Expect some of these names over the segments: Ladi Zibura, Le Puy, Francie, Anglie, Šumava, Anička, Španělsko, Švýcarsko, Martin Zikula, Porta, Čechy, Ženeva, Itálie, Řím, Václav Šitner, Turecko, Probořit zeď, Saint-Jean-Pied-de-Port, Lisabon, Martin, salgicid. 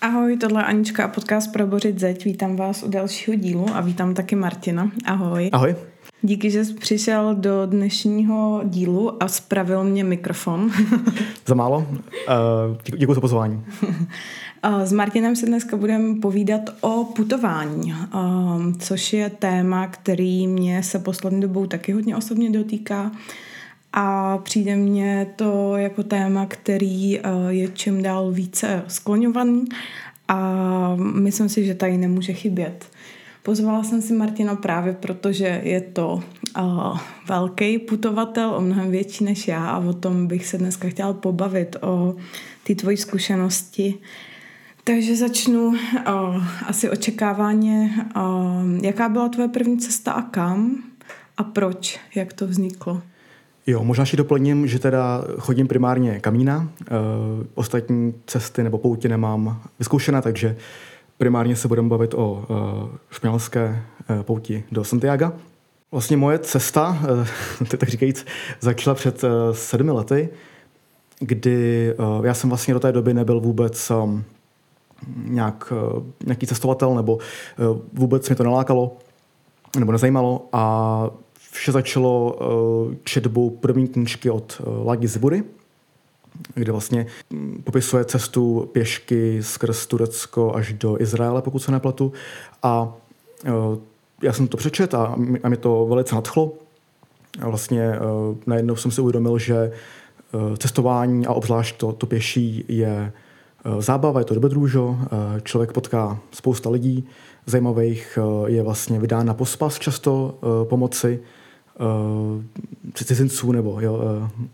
Ahoj, tohle je Anička a podcast Probořit zeď. Vítám vás u dalšího dílu a vítám taky Martina. Ahoj. Ahoj. Díky, že jsi přišel do dnešního dílu a spravil mě mikrofon. Za málo. Děkuji za pozvání. S Martinem se dneska budeme povídat o putování, což je téma, který mě se poslední dobou taky hodně osobně dotýká. A přijde mně to jako téma, který je čím dál více skloňovaný a myslím si, že tady nemůže chybět. Pozvala jsem si Martina právě proto, že je to velký putovatel, o mnohem větší než já, a o tom bych se dneska chtěla pobavit, o ty tvojí zkušenosti. Takže začnu asi očekáváně, jaká byla tvoje první cesta a kam a proč, jak to vzniklo? Jo, možná ještě doplním, že teda chodím primárně kamína, ostatní cesty nebo pouti nemám vyzkoušené, takže primárně se budeme bavit o španělské pouti do Santiaga. Vlastně moje cesta, tak říkajíc, začala před 7 lety, kdy já jsem vlastně do té doby nebyl vůbec nějaký cestovatel, nebo vůbec mě to nelákalo, nebo nezajímalo, a vše začalo četbou první knížky od Ladi Zibury, kde vlastně popisuje cestu pěšky skrz Turecko až do Izraele, pokud se nepletu. A já jsem to přečet a mě to velice nadchlo. A vlastně najednou jsem si uvědomil, že cestování a obzvlášť to pěší je zábava, je to dobrodružo, člověk potká spousta lidí zajímavých, je vlastně vydán na pospas často pomoci cizinců nebo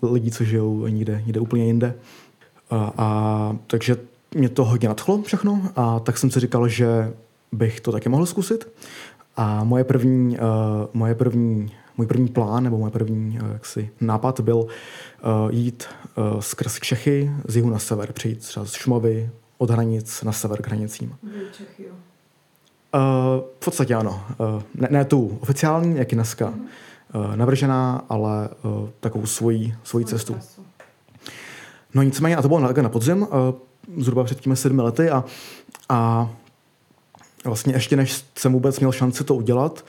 lidí, co žijou někde úplně jinde. A takže mě to hodně nadchlo všechno a tak jsem si říkal, že bych to taky mohl zkusit. A můj první plán nebo můj první nápad byl jít skrz Čechy z jihu na sever, přejít třeba z Šumavy od hranic na sever k hranicím. Čechy, jo. V podstatě ano. Ne tu oficiální, jak je dneska navržená, ale takovou svoji cestu. Času. No nicméně, a to bylo na podzim, zhruba před těmi 7 lety a vlastně ještě než jsem vůbec měl šanci to udělat,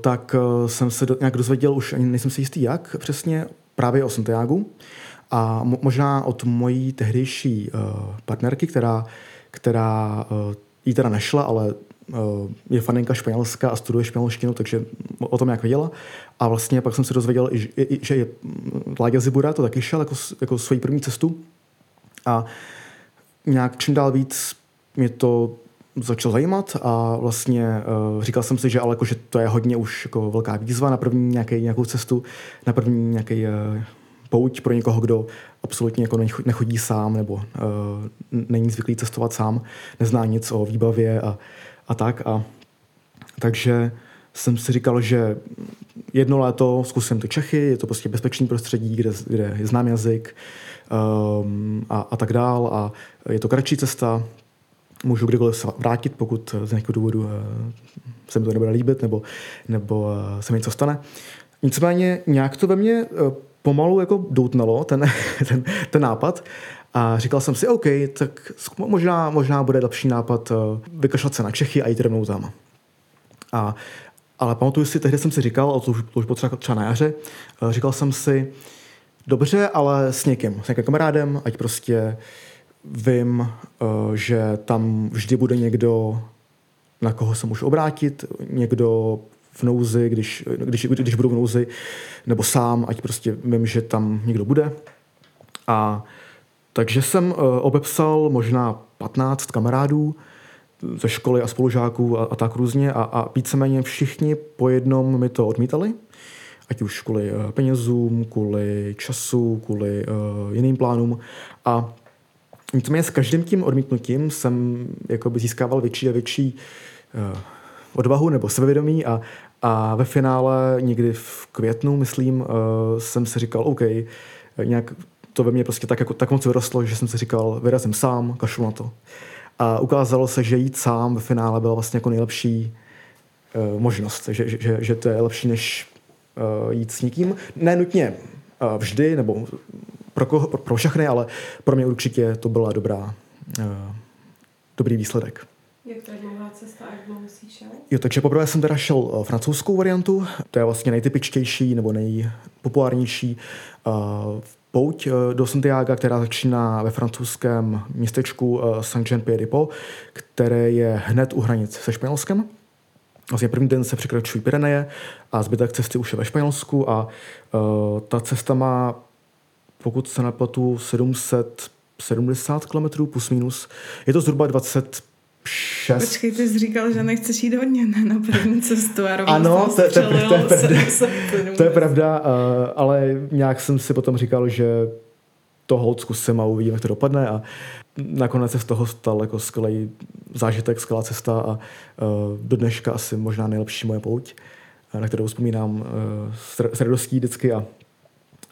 tak jsem se nějak dozvěděl, už ani nejsem si jistý jak přesně, právě o Santiagu a možná od mojí tehdejší partnerky, která jí teda nešla, ale je faninka španělská a studuje španělštinu, takže o tom nějak věděla. A vlastně pak jsem se dozvěděl, že Ladi Zibura to taky šel jako svoji první cestu. A nějak čím dál víc mě to začalo zajímat a vlastně říkal jsem si, že ale jako, že to je hodně už jako velká výzva na první nějakou cestu, na první nějaký pouť pro někoho, kdo absolutně jako nechodí sám nebo není zvyklý cestovat sám, nezná nic o výbavě a tak. Takže jsem si říkal, že 1 léto zkusím ty Čechy, je to prostě bezpečný prostředí, kde znám jazyk a tak dál a je to kratší cesta, můžu kdykoliv se vrátit, pokud z nějakého důvodu se mi to nebude líbit nebo se mi něco stane. Nicméně nějak to ve mně pomalu jako doutnalo ten nápad a říkal jsem si, OK, tak možná bude lepší nápad vykašlat se na Čechy a jít rovnou tam. Ale pamatuju si, tehdy jsem si říkal, a to už potřeba třeba na jaře, říkal jsem si, dobře, ale s nějakým kamarádem, ať prostě vím, že tam vždy bude někdo, na koho se můžu obrátit, někdo v nouzi, když budu v nouzi, nebo sám, ať prostě vím, že tam někdo bude. A takže jsem obepsal možná 15 kamarádů ze školy a spolužáků a tak různě a víceméně všichni po jednom mi to odmítali, ať už kvůli penězům, kvůli času, kvůli jiným plánům. A nicméně s každým tím odmítnutím jsem jakoby získával větší a větší odvahu nebo sebevědomí a ve finále někdy v květnu, myslím, jsem si říkal, OK, nějak to ve mně prostě tak moc vyrostlo, že jsem si říkal, vyrazím sám, kašlu na to. A ukázalo se, že jít sám ve finále byla vlastně jako nejlepší možnost, že to je lepší, než jít s nikým. Ne nutně vždy, nebo pro všechny, ale pro mě určitě to byla dobrá dobrý výsledek. Jak to je dlouhá cesta, jak dlouho si šel? Jo, takže poprvé jsem teda šel francouzskou variantu, to je vlastně nejtypičtější nebo nejpopulárnější pouť do Santiaga, která začíná ve francouzském městečku Saint-Jean-Pied-de-Port, které je hned u hranic se Španělskem. Vlastně první den se překračují Pyreneje a zbytek cesty už je ve Španělsku a ta cesta má, pokud se nepletu, 770 kilometrů plus minus. Je to zhruba 26... Počkej, ty jsi říkal, že nechceš jít hodně na první cestu a rovnou ano, to je pravda, ale nějak jsem si potom říkal, že to holt zkusím a uvidím, jak to dopadne a nakonec se z toho stal jako skvělý zážitek, skvělá cesta a do dneška asi možná nejlepší moje pouť, na kterou vzpomínám s radostí vždycky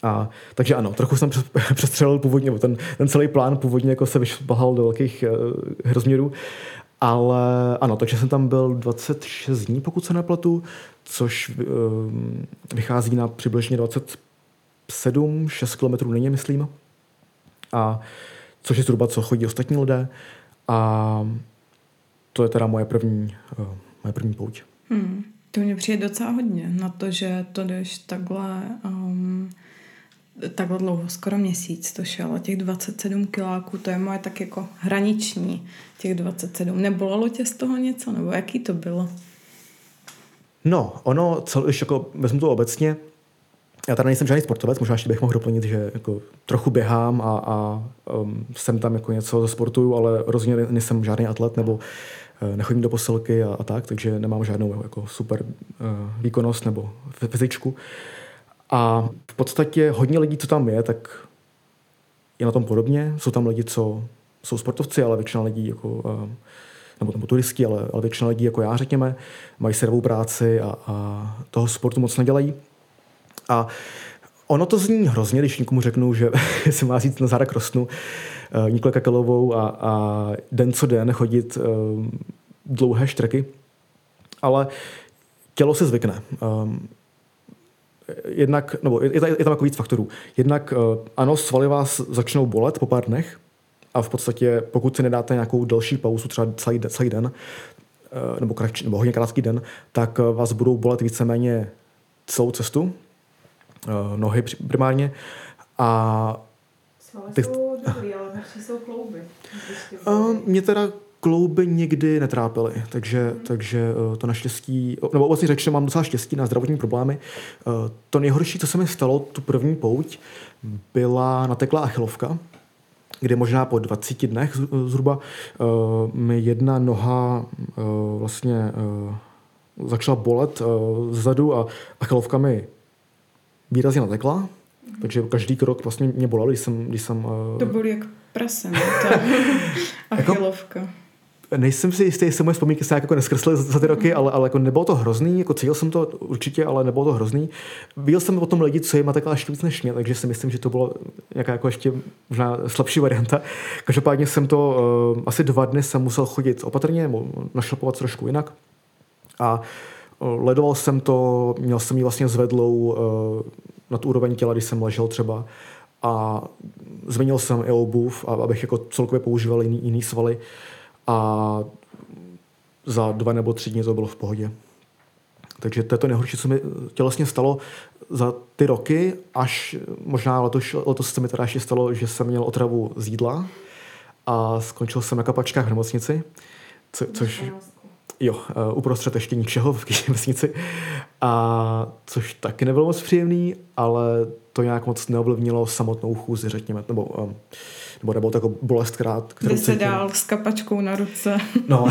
a takže ano, trochu jsem přestřelil původně, ten celý plán původně jako se vyšplhal do velkých rozměrů, ale ano, takže jsem tam byl 26 dní, pokud se nepletu, což vychází na přibližně 27-6 kilometrů denně, myslím, a což je zhruba, co chodí ostatní lidé. A to je teda moje první pouť. To mě přijde docela hodně na to, že to jdeš takhle dlouho, skoro měsíc to šel. A těch 27 kiláků, to je moje tak jako hraniční, těch 27. Nebolelo tě z toho něco? Nebo jaký to bylo? No, ono, vezmu to obecně, já tady nejsem žádný sportovec, možná ještě bych mohl doplnit, že jako trochu běhám a jsem tam jako něco ze sportu, ale rozhodně nejsem žádný atlet nebo nechodím do posilky a tak, takže nemám žádnou jako super výkonnost nebo fyzičku. A v podstatě hodně lidí, co tam je, tak je na tom podobně. Jsou tam lidi, co jsou sportovci, ale většina lidí jako... nebo turisti, ale většina lidí jako já, řekněme, mají servou práci a toho sportu moc nedělají. A ono to zní hrozně, když nikomu řeknu, že si má jít na záda krosnu Nikolka Kalovou a den co den chodit dlouhé štreky, ale tělo se zvykne. Je tam jako víc faktorů. Jednak ano, svaly vás začnou bolet po pár dnech a v podstatě pokud si nedáte nějakou další pauzu, třeba celý den nebo hodně krátký den, tak vás budou bolet víceméně celou cestu, nohy primárně a svaly jsou dobrý, ale horší jsou klouby. Mě teda klouby nikdy netrápily, takže to naštěstí, nebo obecně řečeno, mám docela štěstí na zdravotní problémy. To nejhorší, co se mi stalo, tu první pouť, byla nateklá achilovka, kde možná po 20 dnech zhruba mi jedna noha vlastně začala bolet zezadu a achilovka mi výrazně natekla, takže každý krok vlastně mě bolel, když jsem To byl jak prasem, ta achilovka. Nejsem si jistý, jestli moje vzpomínky se nějak jako neskresly za ty roky, ale jako nebylo to hrozný, jako cítil jsem to určitě, ale nebylo to hrozný. Viděl jsem o tom lidi, co jim natekla ještě víc než mě, takže si myslím, že to bylo nějaká jako ještě možná slabší varianta. Každopádně jsem to, asi 2 dny jsem musel chodit opatrně, našlapovat trošku jinak a ledoval jsem to, měl jsem ji vlastně zvedlou nad úroveň těla, když jsem ležel třeba a změnil jsem i obuv, abych jako celkově používal jiný svaly a za 2 nebo 3 dny to bylo v pohodě. Takže to je to nejhorší, co mi tělesně stalo za ty roky, až možná letos se mi teda ještě stalo, že jsem měl otravu z jídla a skončil jsem na kapačkách v nemocnici, což... Jo, uprostřed ještě ničeho v vesnici, a což taky nebylo moc příjemný, ale to nějak moc neovlivnilo samotnou chůzi, řekněme, nebo nebylo takovou bolest, kterou cítím. Dál s kapačkou na ruce. No.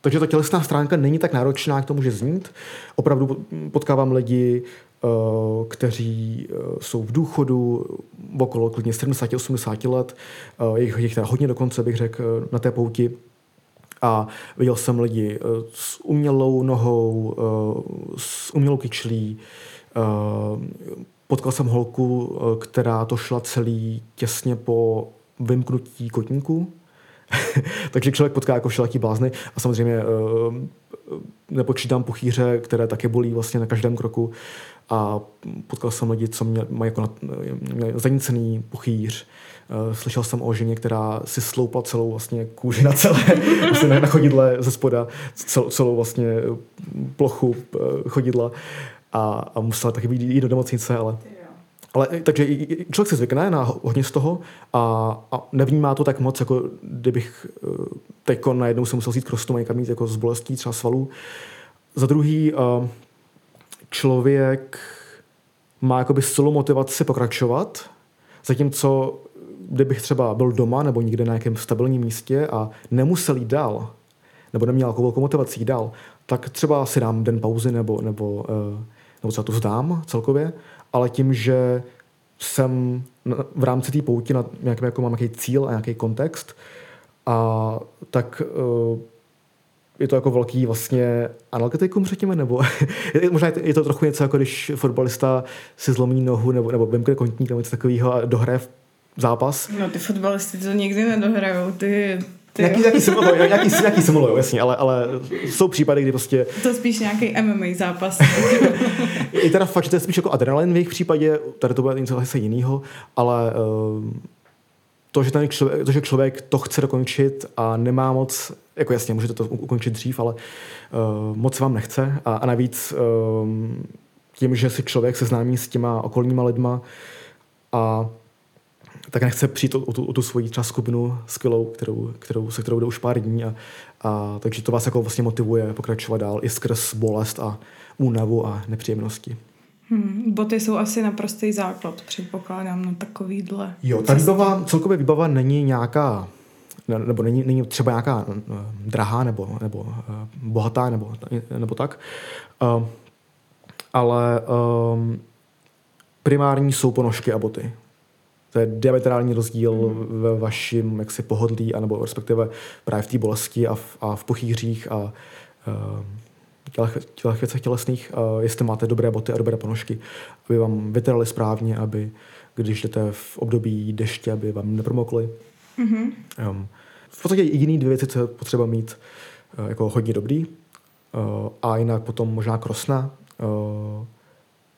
Takže ta tělesná stránka není tak náročná, jak to může znít. Opravdu potkávám lidi, kteří jsou v důchodu okolo klidně 70-80 let, jich teda hodně dokonce, bych řekl, na té pouti. A viděl jsem lidi s umělou nohou, s umělou kyčlí. Potkal jsem holku, která to šla celý těsně po vymknutí kotníku Takže člověk potká jako všelaký blázny a samozřejmě nepočítám puchýře, které taky bolí vlastně na každém kroku, a potkal jsem lidi, co mají jako zanícený puchýř. Slyšel jsem o ženě, která si sloupla celou vlastně kůži na celé, vlastně na chodidle ze spoda, celou vlastně plochu chodidla a musela taky jít do nemocnice, ale takže člověk se zvykne na hodně z toho a nevnímá to tak moc, jako kdybych teď najednou se musel jít k rostu a někam jít jako z bolestí třeba svalů. Za druhý člověk má jakoby silou motivaci pokračovat, zatímco kdybych třeba byl doma nebo někde na nějakém stabilním místě a nemusel jít dál, nebo neměl jako velkou motivaci jít dál, tak třeba si dám den pauzy nebo třeba to vzdám celkově, ale tím, že jsem v rámci té pouti na nějakém, jako mám nějaký cíl a nějaký kontext, a tak je to jako velký vlastně analgetikum, řekněme, nebo možná je to trochu něco, jako když fotbalista si zlomí nohu nebo vymkne kontník nebo něco takového a dohraje zápas. No ty fotbalisty to nikdy nedohrajou, Nějaký simulujou, jasně, ale jsou případy, kdy prostě... To spíš nějaký MMA zápas. I teda fakt, že to je spíš jako adrenalin v jejich případě, tady to bude něco zase jinýho, ale to, že člověk to chce dokončit a nemá moc, jako jasně, můžete to ukončit dřív, ale moc vám nechce a navíc tím, že si člověk seznámí s těma okolníma lidma a tak nechce přijít o tu svoji třeba skupinu skvělou, se kterou jde už pár dní. A takže to vás jako vlastně motivuje pokračovat dál i skrz bolest a únavu a nepříjemnosti. Boty jsou asi naprostý základ, předpokládám, na takovýhle. Jo, ta výbava, celkově výbava není nějaká, nebo není třeba nějaká drahá nebo bohatá nebo tak, ale primární jsou ponožky a boty. To je diametrální rozdíl ve vašem jaksi pohodlí, anebo respektive právě v té bolesti a v puchýřích a těch věcech tělesných, jestli máte dobré boty a dobré ponožky, aby vám vytraly správně, aby když jdete v období deště, aby vám nepromokly. Mm-hmm. V podstatě jediný dvě věci, co je potřeba mít jako hodně dobrý, a jinak potom možná krosna,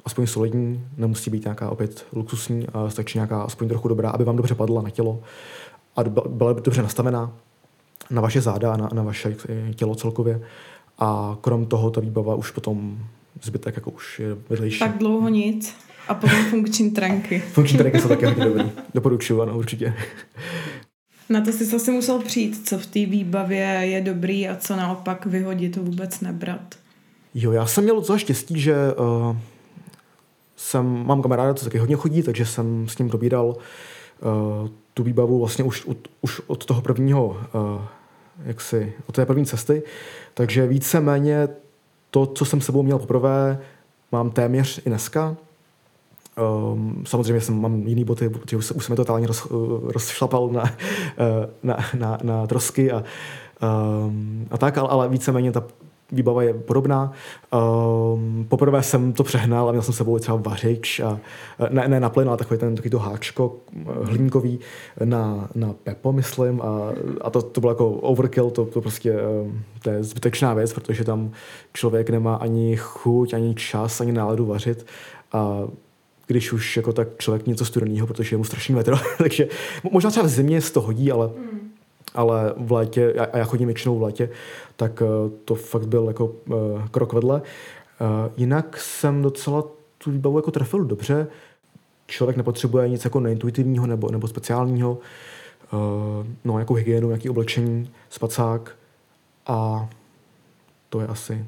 aspoň solidní, nemusí být nějaká opět luxusní, stačí nějaká aspoň trochu dobrá, aby vám dobře padla na tělo a byla dobře nastavená na vaše záda a na vaše tělo celkově. A krom toho ta výbava už potom zbytek jako už je vedlejší. Tak dlouho nic a potom funkční trenky. Funkční trenky jsou taky hodně dobrý. Doporučuju, ano, určitě. Na to jsi zase musel přijít, co v té výbavě je dobrý a co naopak vyhodit, to vůbec nebrat. Jo, já jsem měl docela štěstí, že... mám kamaráda, co taky hodně chodí, takže jsem s ním dobíral tu výbavu vlastně už od toho prvního, od té první cesty. Takže víceméně to, co jsem sebou měl poprvé, mám téměř i dneska. Samozřejmě mám jiný boty, protože už jsem je totálně rozšlapal na trosky a tak, ale víceméně ta výbava je podobná. Poprvé jsem to přehnal a měl jsem s sebou třeba vařič a ne na plyn, ale takový to háčko hliníkový na pepo, myslím. A to bylo jako overkill, to prostě to je zbytečná věc, protože tam člověk nemá ani chuť, ani čas, ani náladu vařit. A když už jako tak člověk něco studenýho, protože je mu strašný metro. Takže možná třeba v zimě se to hodí, ale v létě, a já chodím většinou v létě, tak to fakt byl jako krok vedle. Jinak jsem docela tu výbavu jako trefil dobře. Člověk nepotřebuje nic jako neintuitivního nebo speciálního. No, nějakou hygienu, nějaký oblečení, spacák a to je asi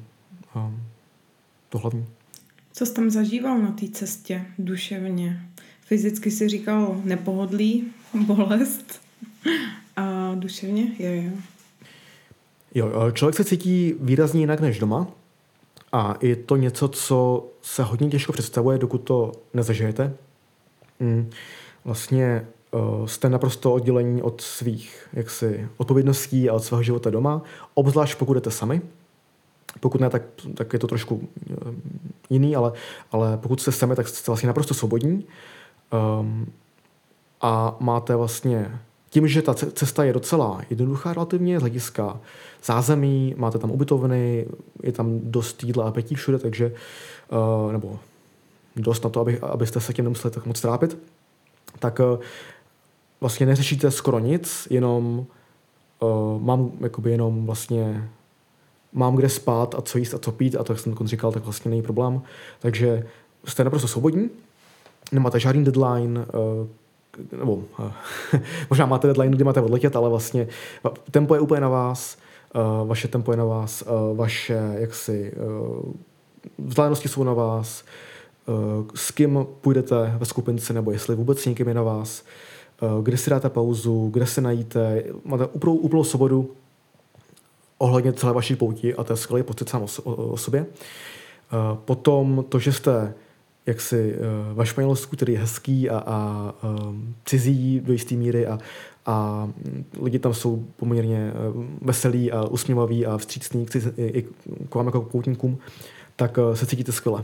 to hlavní. Co jsi tam zažíval na té cestě duševně? Fyzicky si říkal nepohodlí, bolest... A duševně? Jo, člověk se cítí výrazně jinak než doma a je to něco, co se hodně těžko představuje, dokud to nezažijete. Vlastně jste naprosto oddělení od svých odpovědností a od svého života doma, obzvlášť pokud jdete sami. Pokud ne, tak je to trošku jiný, ale pokud jste sami, tak jste vlastně naprosto svobodní a máte vlastně tím, že ta cesta je docela jednoduchá relativně z hlediska zázemí, máte tam ubytovny, je tam dost jídla a pití všude, takže nebo dost na to, abyste se tím nemuseli tak moc trápit, tak vlastně neřešíte skoro nic, jenom mám kde spát a co jíst a co pít a to, jak jsem říkal, tak vlastně není problém. Takže jste naprosto svobodní, nemáte žádný deadline, nebo možná máte deadline, kdy máte odletět, ale vlastně tempo je úplně na vás, vaše tempo je na vás, vaše vzdálenosti jsou na vás, s kým půjdete ve skupinci, nebo jestli vůbec někým je na vás, kde si dáte pauzu, kde se najíte, máte úplnou svobodu ohledně celé vaší pouti a to je skvělý pocit sám o sobě. Potom to, že jste ve Španělsku, který je hezký a cizí do jisté míry a lidi tam jsou poměrně veselí a usměvaví a vstřícní k vám jako poutníkům, tak se cítíte skvěle.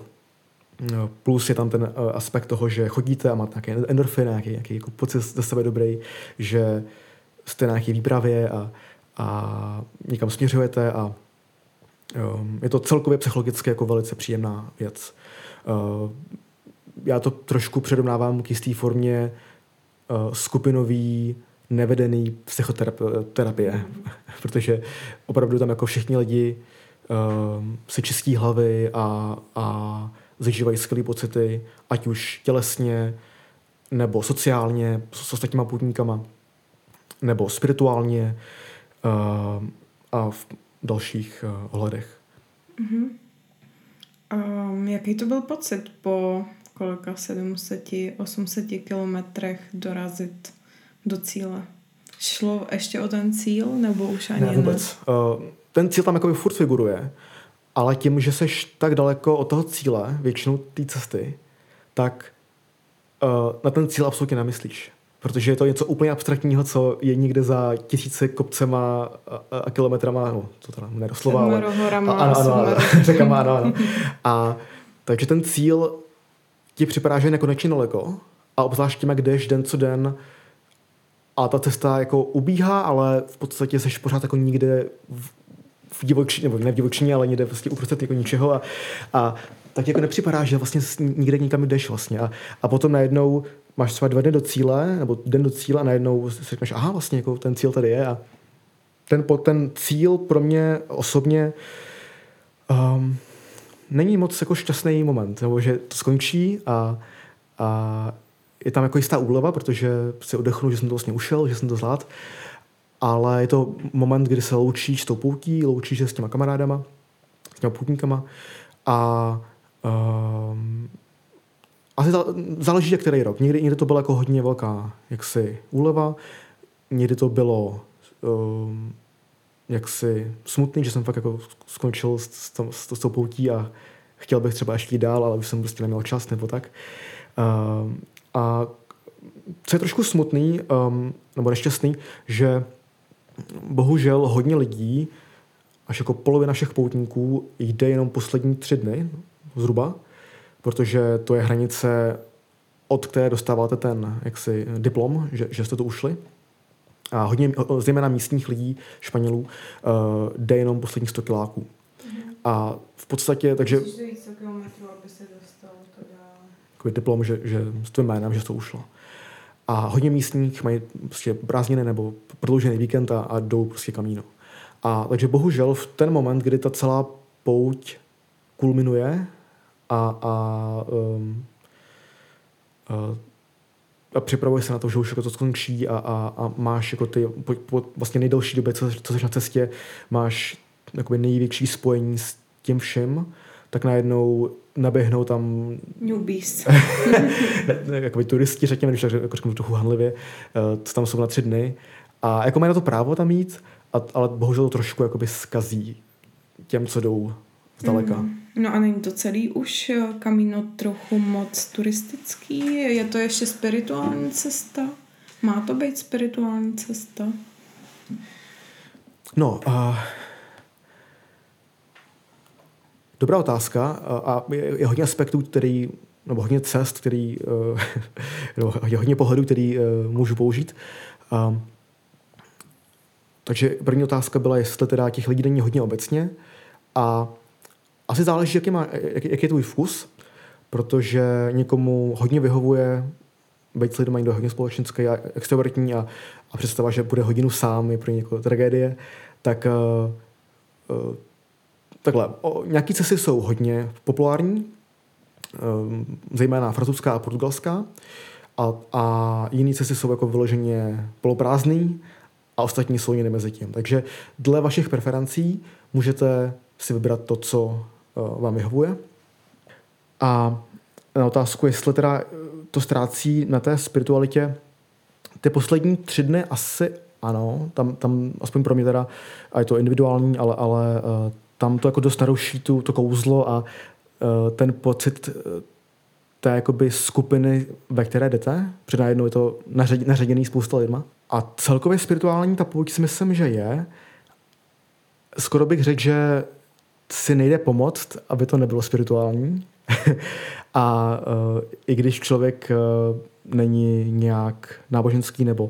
Plus je tam ten aspekt toho, že chodíte a máte nějaké endorfiny, nějaký jako pocit ze sebe dobrý, že jste na nějaké výpravě a někam směřujete a je to celkově psychologicky jako velice příjemná věc. Já to trošku předomnávám k jisté formě skupinový, nevedený psychoterapie, protože opravdu tam jako všichni lidi si čistí hlavy a zažívají skvělé pocity, ať už tělesně, nebo sociálně, s ostatníma poutníkama, nebo spirituálně a v dalších ohledech. Mm-hmm. Jaký to byl pocit po kolika 700-800 kilometrech dorazit do cíle? Šlo ještě o ten cíl, nebo už ani ne? Vůbec. Ten cíl tam jakoby furt figuruje, ale tím, že seš tak daleko od toho cíle, většinou té cesty, tak na ten cíl absolutně nemyslíš. Protože je to něco úplně abstraktního, co je někde za tisíce kopcema a kilometrama, no, to teda nedoslova, ale řekama. A takže ten cíl ti připadá, že je nekonečně daleko a obzvlášť tím, jak jdeš den co den a ta cesta jako ubíhá, ale v podstatě seš pořád jako nikde v divočině, nebo ne v divočině, ale někde vlastně uprostřed jako ničeho a tak jako nepřipadá, že vlastně nikde nikam jdeš vlastně a potom najednou máš třeba 2 dny do cíle, nebo den do cíle a najednou si řekneš, aha, vlastně jako ten cíl tady je a ten cíl pro mě osobně není moc jako šťastný moment, nebo že to skončí a je tam jako jistá úleva, protože si oddechnu, že jsem to vlastně ušel, že jsem to zvládl, ale je to moment, kdy se loučíš s tou poutí, loučíš se s těma kamarádama, s těma poutníkama a asi záleží, jak který rok. Někdy to byla jako hodně velká úleva, někdy to bylo smutný, že jsem fakt jako skončil s tou poutí a chtěl bych třeba ještě jít dál, ale už jsem prostě neměl čas nebo tak. A co je trošku smutný nebo nešťastný, že bohužel hodně lidí, až jako polovina všech poutníků, jde jenom poslední 3 dny zhruba, protože to je hranice, od které dostáváte ten diplom, že jste to ušli. A hodně, zejména místních lidí, Španělů, jde jenom posledních 100 kiláků. Mm-hmm. A v podstatě, takže... Musíš dojít 100 kilometrů, aby se dostal to dále. Takový diplom, že s tvým jménem, že to ušlo. A hodně místních mají prostě prázdniny nebo prodloužený víkend a jdou prostě kamíno. A takže bohužel v ten moment, kdy ta celá pouť kulminuje, a připravuje se na to, že už jako to skončí a máš jako ty po vlastně nejdelší době, co jsi na cestě, máš jakoby největší spojení s tím všem, tak najednou naběhnou tam newbies. Jakoby turisti, řekněme, když tak řeknu trochu hanlivě, co tam jsou na 3 dny a jako mají na to právo tam jít, ale bohužel to trošku jakoby zkazí těm, co jdou zdaleka. No a není to celý už kamino trochu moc turistický? Je to ještě spirituální cesta? Má to být spirituální cesta? No, dobrá otázka a je hodně aspektů, který, nebo hodně cest, který, nebo hodně pohledů, který můžu použít. Takže první otázka byla, jestli teda těch lidí není hodně obecně, a asi záleží, jaký je tvůj vkus, protože někomu hodně vyhovuje být s lidmi někdo hodně společenský a extrovertní a představa, že bude hodinu sám, je pro někoho tragédie, tak takhle. Nějaký cesty jsou hodně populární, zejména francouzská a portugalská, a jiné cesty jsou jako vyloženě poloprázdný a ostatní jsou jiné mezi tím. Takže dle vašich preferencí můžete si vybrat to, co vám vyhovuje. A na otázku, jestli teda to ztrácí na té spiritualitě, ty poslední 3 dny asi ano, tam aspoň pro mě teda, a je to individuální, ale tam to jako dost naruší to kouzlo a ten pocit té jakoby skupiny, ve které jdete, protože najednou je to naředěný spousta lidma. A celkově spirituální ta pouť si myslím, že je. Skoro bych řekl, že si nejde pomoct, aby to nebylo spirituální. A i když člověk není nějak náboženský nebo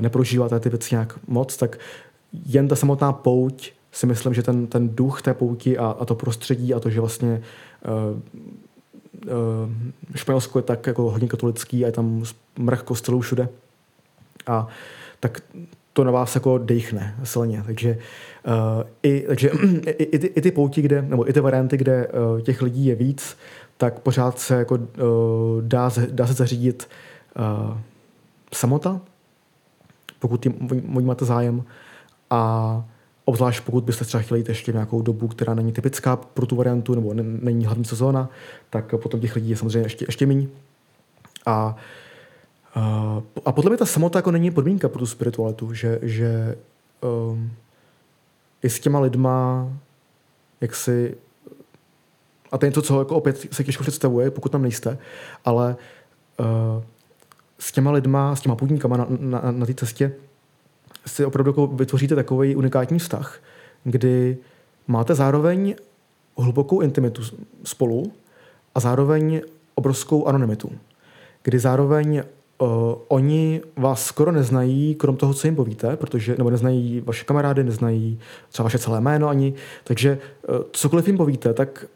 neprožívá ty věci nějak moc, tak jen ta samotná pouť si myslím, že ten duch té pouti a to prostředí a to, že vlastně Španělsko je tak jako hodně katolický a je tam mrh kostelů všude, a tak to na vás jako dejchne silně. Takže i ty pouti, kde, nebo i ty varianty, kde těch lidí je víc, tak pořád se jako dá se zařídit samota, pokud o ní máte zájem, a obzvlášť pokud byste třeba chtěli jít ještě nějakou dobu, která není typická pro tu variantu nebo není hlavní sezóna, tak potom těch lidí je samozřejmě ještě méně. A podle mě ta samota jako není podmínka pro tu spiritualitu, že i s těma lidma, jak si, a to je něco, co jako opět se těžko představuje, pokud tam nejste, ale s těma lidma, s těma půdníkama na té cestě si opravdu vytvoříte takový unikátní vztah, kdy máte zároveň hlubokou intimitu spolu a zároveň obrovskou anonymitu, kdy zároveň oni vás skoro neznají, krom toho, co jim povíte, protože, nebo neznají vaše kamarády, neznají třeba vaše celé jméno ani, takže cokoliv jim povíte, tak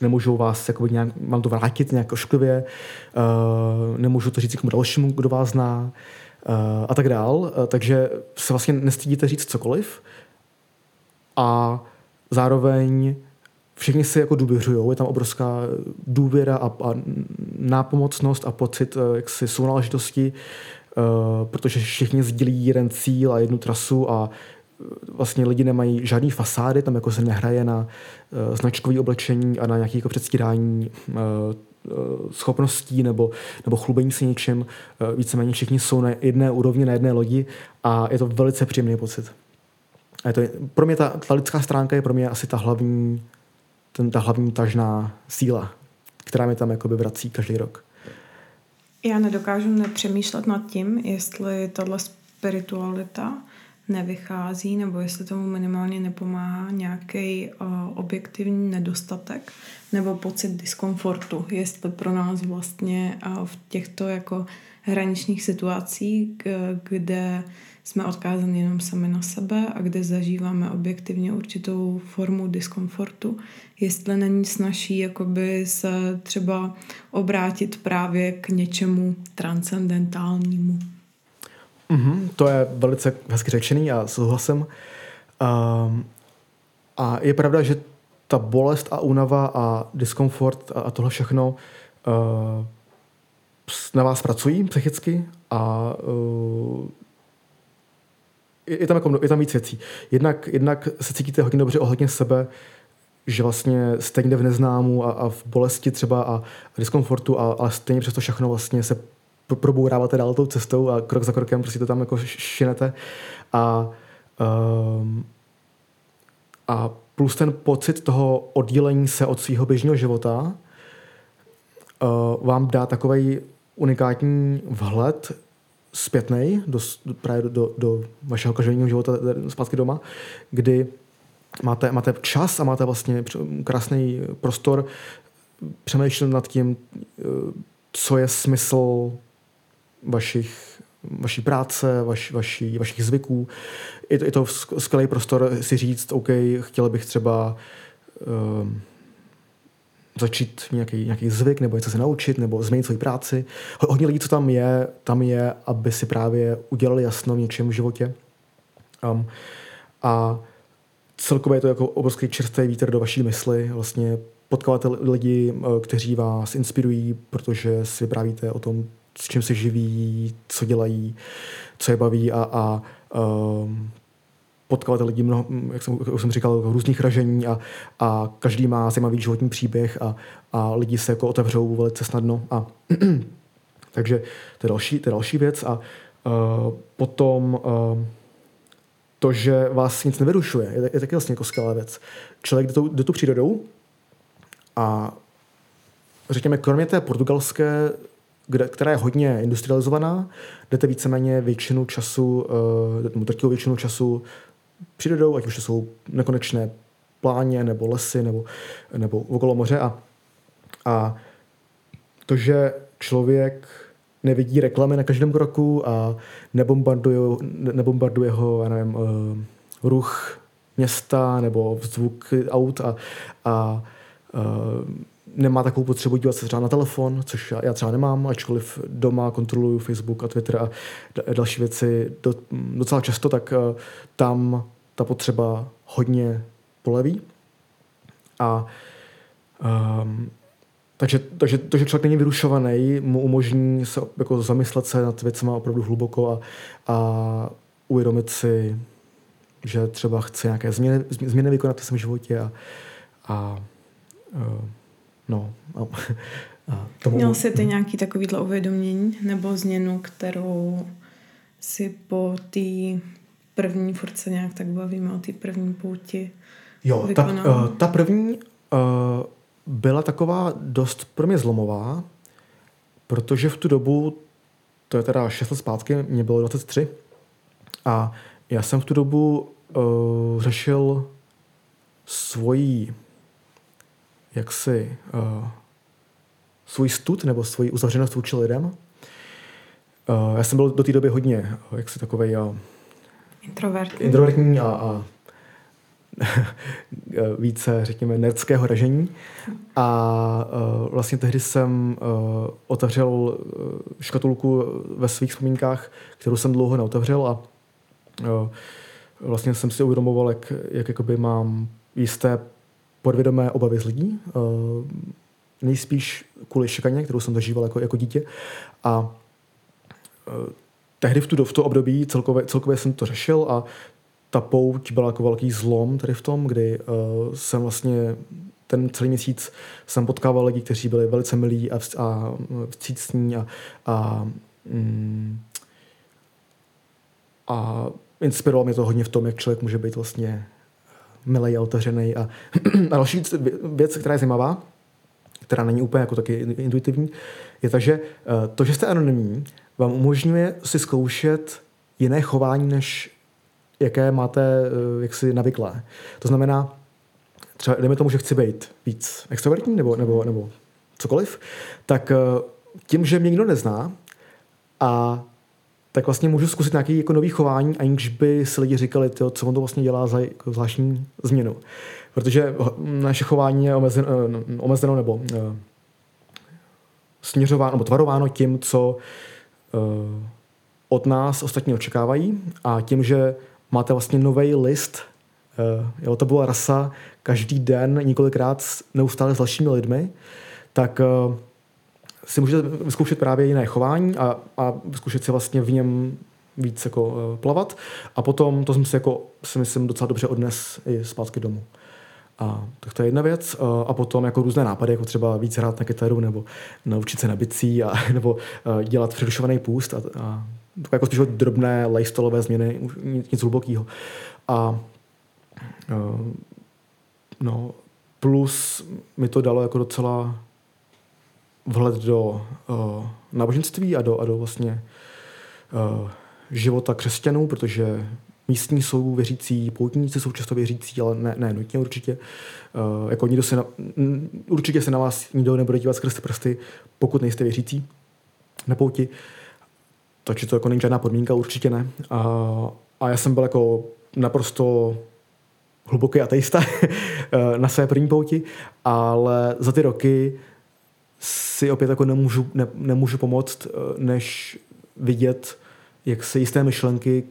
nemůžou vás jakoby nějak, vám to vrátit nějak ošklivě, nemůžu to říct komu dalšímu, kdo vás zná, a tak dál. Takže se vlastně nestydíte říct cokoliv a zároveň všichni si jako důvěřujou, je tam obrovská důvěra a nápomocnost a pocit jaksi sounáležitosti, protože všichni sdílí jeden cíl a jednu trasu a vlastně lidi nemají žádný fasády, tam jako se nehraje na značkové oblečení a na nějaké jako předstírání schopností nebo chlubení se něčím. Víceméně všichni jsou na jedné úrovni, na jedné lodi a je to velice příjemný pocit. A je to, pro mě ta lidská stránka je pro mě asi ta hlavní tažná síla, která mě tam jakoby vrací každý rok. Já nedokážu nepřemýšlet nad tím, jestli tato spiritualita nevychází, nebo jestli tomu minimálně nepomáhá nějaký objektivní nedostatek nebo pocit diskomfortu. Jestli pro nás vlastně v těchto jako hraničních situacích, kde jsme odkázaní jenom sami na sebe a kde zažíváme objektivně určitou formu diskomfortu, jestli není snaží jakoby se třeba obrátit právě k něčemu transcendentálnímu. To je velice hezky řečený a souhlasím. A je pravda, že ta bolest a únava a diskomfort a tohle všechno na vás pracují psychicky a je tam víc věcí. Jednak se cítíte hodně dobře ohledně sebe, že vlastně jste někde v neznámu a v bolesti třeba a diskomfortu, ale stejně přes to všechno vlastně se probouráváte dál tou cestou a krok za krokem prostě to tam jako šinete a plus ten pocit toho oddělení se od svého běžného života vám dá takovej unikátní vhled zpětnej právě do vašeho každodenního života zpátky doma, kdy máte čas a máte vlastně krásný prostor přemýšlet nad tím, co je smysl vaší práce, vašich zvyků. Je to skvělý prostor si říct, OK, chtěl bych třeba začít nějaký zvyk, nebo něco se naučit, nebo změnit svoji práci. Hodně lidí, co tam je, aby si právě udělali jasno v něčem v životě. A celkově je to jako obrovský čerstvý vítr do vaší mysli. Vlastně potkáváte lidi, kteří vás inspirují, protože si vyprávíte o tom, s čím se živí, co dělají, co je baví a potkáváte lidi mnoho, jak jsem říkal, různých ražení a každý má zajímavý životní příběh a lidi se jako otevřou velice snadno. A takže to je další věc. A potom to, že vás nic nevyrušuje, je taky vlastně jako skvělá věc. Člověk jde tu přírodou a řekněme, kromě té portugalské, která je hodně industrializovaná, jdete víceméně většinu času, drtivou většinu času přírodou, ať už to jsou nekonečné pláně nebo lesy nebo okolo moře. A to, že člověk nevidí reklamy na každém kroku a nebombarduje ho, já nevím, ruch města nebo zvuk aut a nemá takovou potřebu dívat se třeba na telefon, což já třeba nemám, ačkoliv doma kontroluju Facebook a Twitter a další věci docela často, tak tam ta potřeba hodně poleví. A takže to, že člověk není vyrušovaný, mu umožní se jako zamyslet se nad věcma opravdu hluboko a uvědomit si, že třeba chce nějaké změny vykonat v svém životě Měl jsi ty nějaký takovýhle uvědomění nebo změnu, kterou si po té první, furt se nějak tak bavíme o té první pouti, jo, vykonal? Ta první byla taková dost pro mě zlomová, protože v tu dobu, to je teda 6 let zpátky, mě bylo 23 a já jsem v tu dobu řešil svoji svůj stud nebo svoji uzavřenost vůči lidem. Já jsem byl do té doby hodně takovej introvertní a více, řekněme, nerdského ražení. A vlastně tehdy jsem otevřel škatulku ve svých vzpomínkách, kterou jsem dlouho neotevřel a vlastně jsem si uvědomoval, jak jakoby mám jisté podvědomé obavy z lidí, nejspíš kvůli šikaně, kterou jsem zažíval jako dítě. A tehdy v to období celkově jsem to řešil a ta pouť byla jako velký zlom tady v tom, kdy jsem vlastně ten celý měsíc jsem potkával lidi, kteří byli velice milí a vstřícní a inspiroval mě to hodně v tom, jak člověk může být vlastně milej a otevřenej. A další věc, která je zajímavá, která není úplně jako taky intuitivní, je ta, že to, že jste anonymní, vám umožňuje si zkoušet jiné chování, než jaké máte jaksi navyklé. To znamená, třeba dejme tomu, že chci být víc extrovertní nebo cokoliv, tak tím, že mě nikdo nezná, a tak vlastně můžu zkusit nějaké jako nový chování, aniž by si lidi říkali, co on to vlastně dělá za jako zvláštní změnu. Protože naše chování je omezeno nebo směřováno nebo tvarováno tím, co od nás ostatní očekávají, a tím, že máte vlastně nový list, to byla rasa, každý den několikrát neustále s dalšími lidmi, tak si můžete vyzkoušet právě jiné chování a zkoušet si vlastně v něm víc jako plavat. A potom to jsem si myslím docela dobře odnes i zpátky domů. A tak to je jedna věc. A potom jako různé nápady, jako třeba víc hrát na kytaru nebo naučit se na bicí nebo dělat přerušovaný půst a jako spíš drobné lifestyleové změny, nic hlubokýho. Plus mi to dalo jako docela vhled do náboženství a do vlastně života křesťanů, protože místní jsou věřící, poutníci jsou často věřící, ale ne nutně určitě. Určitě se na vás nikdo nebude dívat skrz prsty, pokud nejste věřící na pouti. takže to jako není žádná podmínka, určitě ne. A já jsem byl jako naprosto hluboký ateista na své první pouti, ale za ty roky si opět jako nemůžu pomoct, než vidět, jak se jisté myšlenky,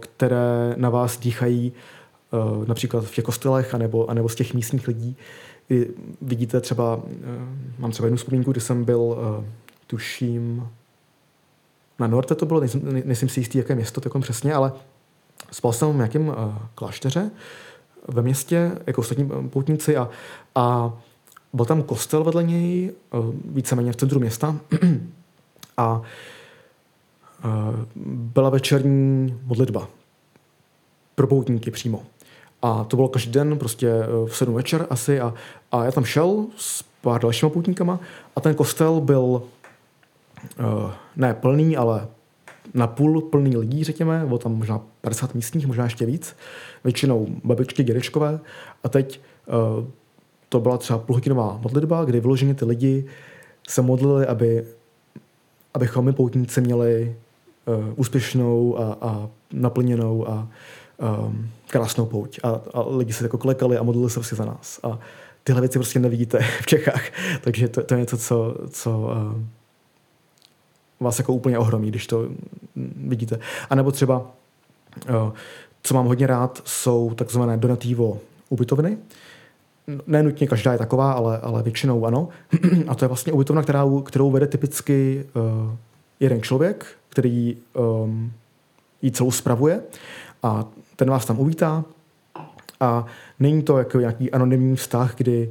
které na vás dýchají, například v těch kostelech anebo z těch místních lidí. Vidíte třeba, mám třeba jednu vzpomínku, kdy jsem byl, tuším, na Norte to bylo, nejsem si jistý, jaké město takom přesně, ale spal jsem v nějakém klášteře ve městě, jako ostatní poutníci, a byl tam kostel vedle něj, víceméně v centru města, a byla večerní modlitba pro poutníky přímo. A to bylo každý den, prostě v 7 večer asi, a já tam šel s pár dalšíma poutníkama a ten kostel byl ne plný, ale napůl plný lidí, řekněme, bylo tam možná 50 místních, možná ještě víc, většinou babičky, dědečkové, a teď to byla třeba půlhodinová modlitba, kdy vyloženě ty lidi se modlili, abychom my poutníci měli úspěšnou a naplněnou a krásnou pouť. A lidi se jako klekali a modlili se prostě za nás. A tyhle věci prostě nevidíte v Čechách. Takže to je něco, co vás jako úplně ohromí, když to vidíte. A nebo třeba, co mám hodně rád, jsou takzvané donativo ubytovny. Ne nutně každá je taková, ale většinou ano. A to je vlastně ubytovna, kterou vede typicky jeden člověk, který ji celou spravuje. A ten vás tam uvítá a není to jako nějaký anonymní vztah, kdy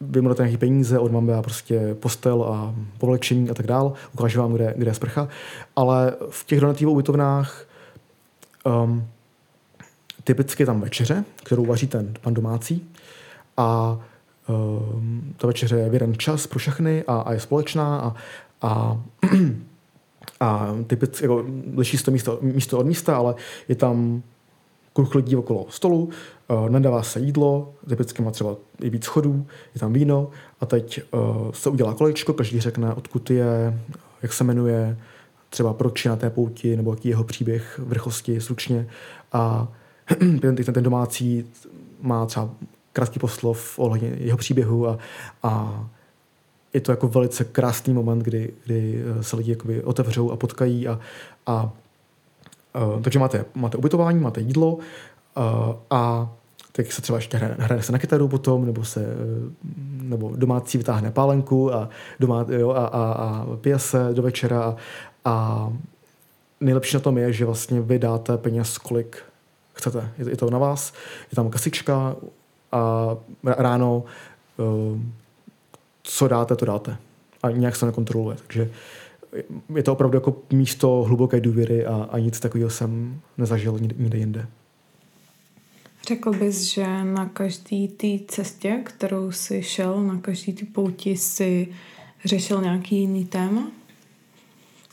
vy mu dáte nějaké peníze, on vám dá prostě postel a povlečení a tak dál, ukáže vám, kde je sprcha, ale v těch donativních ubytovnách typicky tam večeře, kterou vaří ten pan domácí, a ta večeře je v jeden čas pro všechny a je společná a typicky jako, liší se to místo od místa, ale je tam kruh lidí okolo stolu, nadává se jídlo, typicky má třeba i víc chodů, je tam víno a teď se udělá kolečko, každý řekne, odkud je, jak se jmenuje, třeba proč je na té pouti, nebo jaký jeho příběh v rychlosti, stručně. A ten domácí má třeba krátký proslov ohledně jeho příběhu a je to jako velice krásný moment, kdy se lidi jakoby otevřou a potkají. Takže máte ubytování, máte jídlo a tak se třeba ještě hraje se na kytaru potom, nebo domácí vytáhne pálenku a pije se do večera. A nejlepší na tom je, že vlastně vy dáte peněz, kolik chcete. Je to na vás, je tam kasička a ráno co dáte, to dáte. A nějak se nekontroluje. Takže je to opravdu jako místo hluboké důvěry a nic takového jsem nezažil nikde jinde. Řekl bys, že na každý té cestě, kterou jsi šel, na každý té pouti jsi řešil nějaký jiný téma?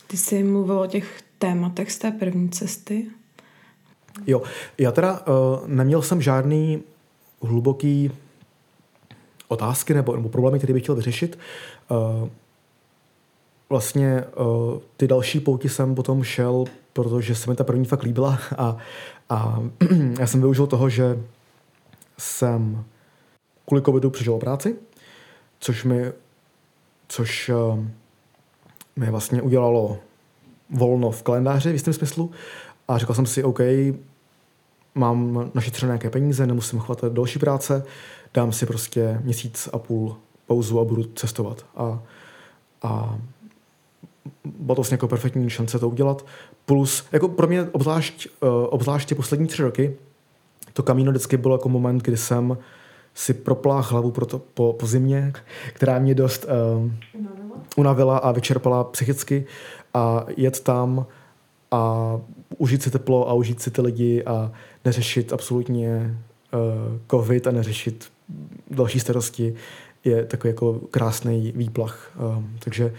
Ty jsi mluvil o těch tématech z té první cesty? Jo, já teda neměl jsem žádný hluboký otázky nebo problémy, které bych chtěl vyřešit. Vlastně ty další pouti jsem potom šel, protože se mi ta první fakt líbila a já jsem využil toho, že jsem kvůli covidu přišel o práci, což mi vlastně udělalo volno v kalendáři v jistém smyslu a řekl jsem si, OK, mám našetřené nějaké peníze, nemusím chvatat další práce, dám si prostě 1,5 měsíce pauzu a budu cestovat. A byla to vlastně jako perfektní šance to udělat. Plus, jako pro mě obzvlášť ty poslední 3 roky, to kamíno vždycky bylo jako moment, kdy jsem si propláhl hlavu po zimě, která mě dost unavila a vyčerpala psychicky, a jet tam a užít si teplo a užít si ty lidi a neřešit absolutně covid a neřešit další starosti je takový jako krásný výplach. Takže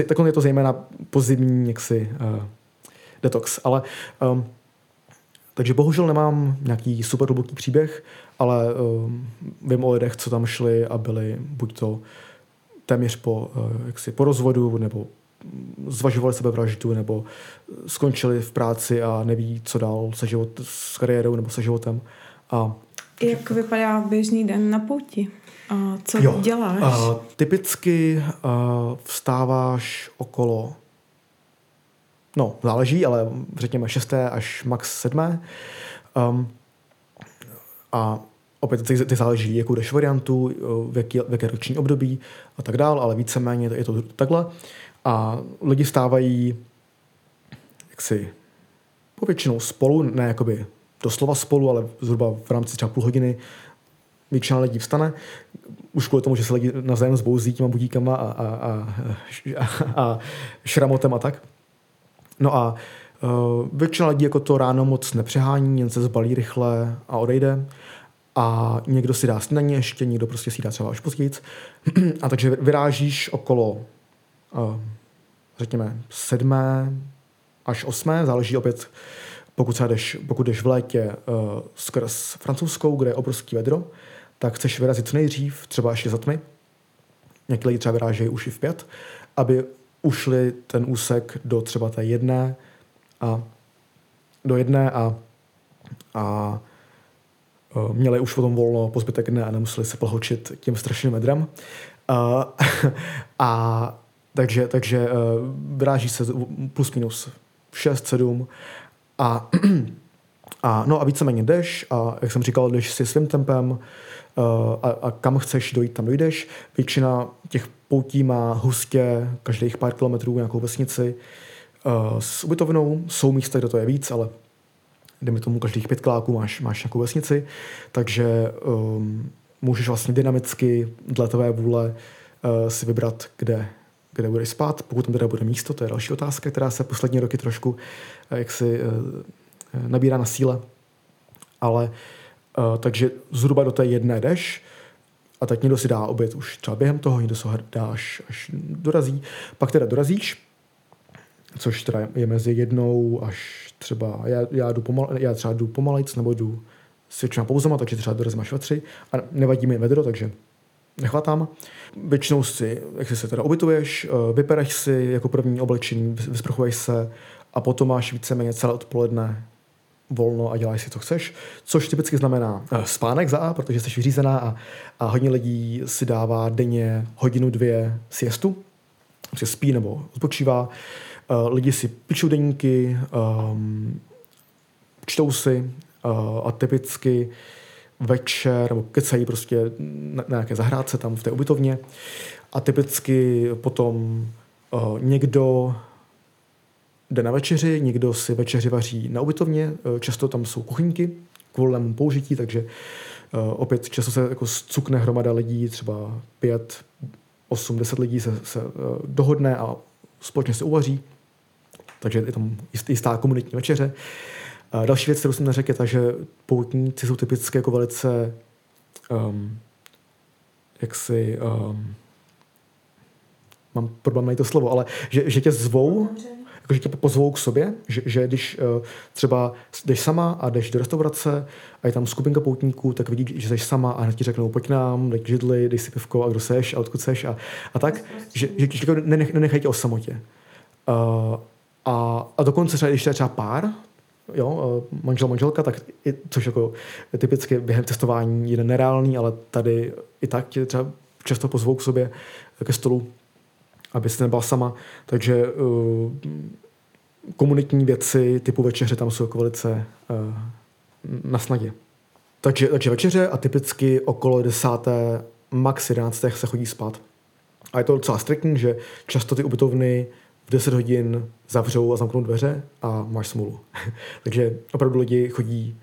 je to zejména pozimní jaksi detox. Ale, takže bohužel nemám nějaký super hluboký příběh, ale vím o lidech, co tam šli a byli buď to téměř po rozvodu nebo zvažovali sebevraždu nebo skončili v práci a neví, co dál s kariérou nebo se životem. A jak vypadá běžný den na pouti? A co děláš? Typicky vstáváš okolo, záleží, ale řekněme 6. až max 7. A opět ty záleží, jakou jdeš variantu, v jaké roční období a tak dál, ale víceméně je to takhle. A lidi stávají jaksi povětšinou spolu, ne jakoby doslova spolu, ale zhruba v rámci třeba půl hodiny většina lidí vstane. Už kvůli tomu, že se lidi navzájem zbouzí těma budíkama a šramotem a tak. No a většina lidí jako to ráno moc nepřehání, jen se zbalí rychle a odejde. A někdo si dá snídaní ještě, někdo prostě si dá třeba až později. A takže vyrážíš okolo řekněme 7. až 8. Záleží opět, pokud jdeš v létě skrz Francouzskou, kde je obrovský vedro, tak chceš vyrazit co nejdřív, třeba ještě za tmy. Někdy lidi třeba vyrážejí už i v 5, aby ušli ten úsek do třeba té 1 a do 1 a měli už potom volno po zbytek dne a nemuseli se plhočit tím strašným vedrem. Takže vyráží se plus minus 6, 7 a víceméně jdeš a jak jsem říkal, jdeš si svým tempem a kam chceš dojít, tam dojdeš. Většina těch poutí má hustě každých pár kilometrů nějakou vesnici s ubytovnou. Jsou místa, kde to je víc, ale dejme tomu každých 5 kiláků máš nějakou vesnici, takže můžeš vlastně dynamicky dle tvé vůle si vybrat, kde budeš spát, pokud tam teda bude místo, to je další otázka, která se poslední roky trošku jaksi nabírá na síle. Ale takže zhruba do té 1 jdeš a tak někdo si dá oběd už třeba během toho, někdo se ho dá až dorazí. Pak teda dorazíš, což teda je mezi 1 až třeba, já třeba jdu pomalejc nebo jdu s většina pouzama, takže třeba dorazím až ve 3 a nevadí mi vedro, takže nechvatám. Většinou si, jak si se teda ubytuješ, vypereš si jako první oblečení, vysprchuješ se a potom máš víceméně celé odpoledne volno a děláš si, co chceš, což typicky znamená spánek za A, protože jsi vyřízená a hodně lidí si dává denně 1-2 siestu, protože spí nebo odpočívá. Lidi si píšou deníky, čtou si a typicky večer, nebo kecají prostě na nějaké zahrádce tam v té ubytovně a typicky potom někdo jde na večeři, někdo si večeři vaří na ubytovně, často tam jsou kuchyňky k volnému použití, takže opět často se jako zcukne hromada lidí, třeba 5, 8, 10 lidí se dohodne a společně se uvaří, takže je tam jistá komunitní večeře. Další věc, kterou jsem neřekl, je ta, že poutníci jsou typicky jako velice mám problém najít to slovo, ale že tě zvou, jako, že tě pozvou k sobě, že když třeba jdeš sama a jdeš do restaurace a je tam skupinka poutníků, tak vidí, že jsi sama a hned ti řeknou, pojď nám, dej židli, dej si pivko a kdo seš a odkud seš a tak, že tě nenechají tě o samotě. A dokonce třeba, když je třeba pár, manžel, manželka, tak což jako typicky během testování je nereálný, ale tady i tak tě třeba často pozvou k sobě ke stolu, aby se nebyla sama, takže komunitní věci typu večeře tam jsou jako velice na snadě. Takže večeře a typicky okolo 10. max 11. se chodí spát. A je to docela striktní, že často ty ubytovny v 10 hodin zavřou a zamknou dveře a máš smůlu. Takže opravdu lidi chodí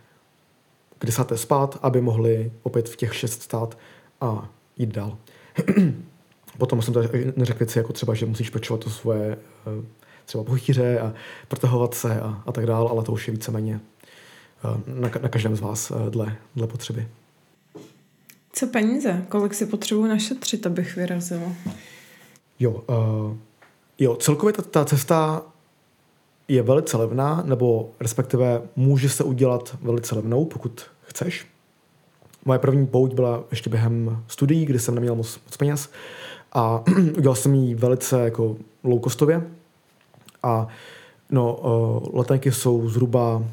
k 10. spát, aby mohli opět v těch 6 stát a jít dál. Potom jsem tady neřekl věci jako třeba, že musíš pečovat o svoje třeba pochýře a protahovat se a tak dál, ale to už je víceméně na každém z vás dle potřeby. Co peníze? Kolik si potřebuji našetřit, abych vyrazila? Jo, celkově ta cesta je velice levná, nebo respektive může se udělat velice levnou, pokud chceš. Moje první pouť byla ještě během studií, kdy jsem neměl moc peněz a udělal jsem ji velice jako low costově. A no, letenky jsou zhruba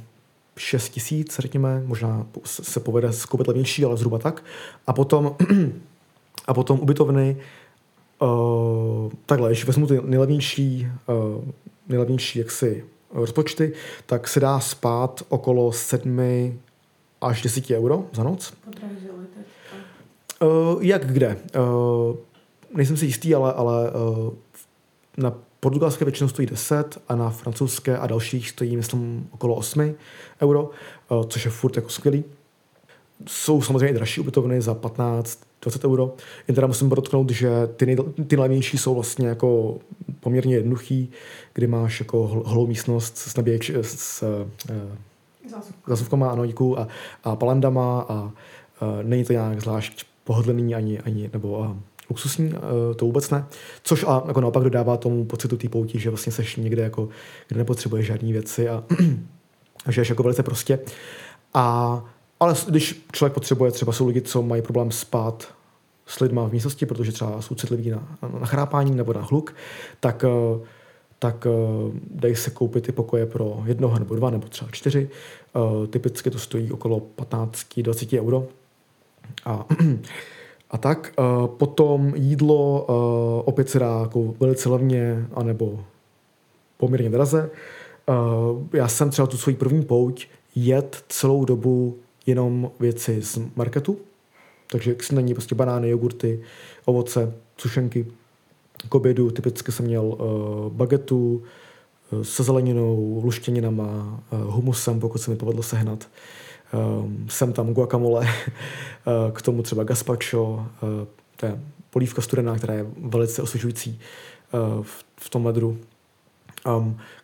6 000, řekněme, možná se povede skoupit levnější, ale zhruba tak. A potom ubytovny, takhle, když vezmu ty nejlevnější jaksi rozpočty, tak se dá spát okolo 7 až 10 euro za noc. Jak kde? Nejsem si jistý, ale na portugalské většinou stojí 10 a na francouzské a dalších stojí, myslím, okolo 8 euro, což je furt jako skvělý. Jsou samozřejmě dražší ubytovny za 15-20 euro. Jen teda musím podotknout, že ty nejlevnější jsou vlastně jako poměrně jednoduchý, kdy máš jako holou místnost s nabíječ, zásuvkama, ano, díku, a palandama a není to nějak zvlášť pohodlný ani nebo luxusní, to vůbec ne. Což a jako naopak dodává tomu pocitu té pouti, že vlastně seš někde jako, kde nepotřebuješ žádný věci a že ješ jako velice prostě. Ale když člověk potřebuje, třeba jsou lidi, co mají problém spát s lidma v místnosti, protože třeba jsou citliví na chrápání nebo na hluk, tak dají se koupit i pokoje pro jednoho nebo dva nebo třeba 4. Typicky to stojí okolo 15-20 euro. A tak. Potom jídlo opět se dá jako velice levně anebo poměrně draze. Já jsem třeba tu svoji první pouť jet celou dobu jenom věci z marketu. Takže k snídani prostě banány, jogurty, ovoce, sušenky. K obědu typicky jsem měl bagetu se zeleninou, luštěninama, humusem, pokud se mi povedlo sehnat. Sem tam guacamole, k tomu třeba gazpacho, to je polívka studená, která je velice osvěžující v tom ledru.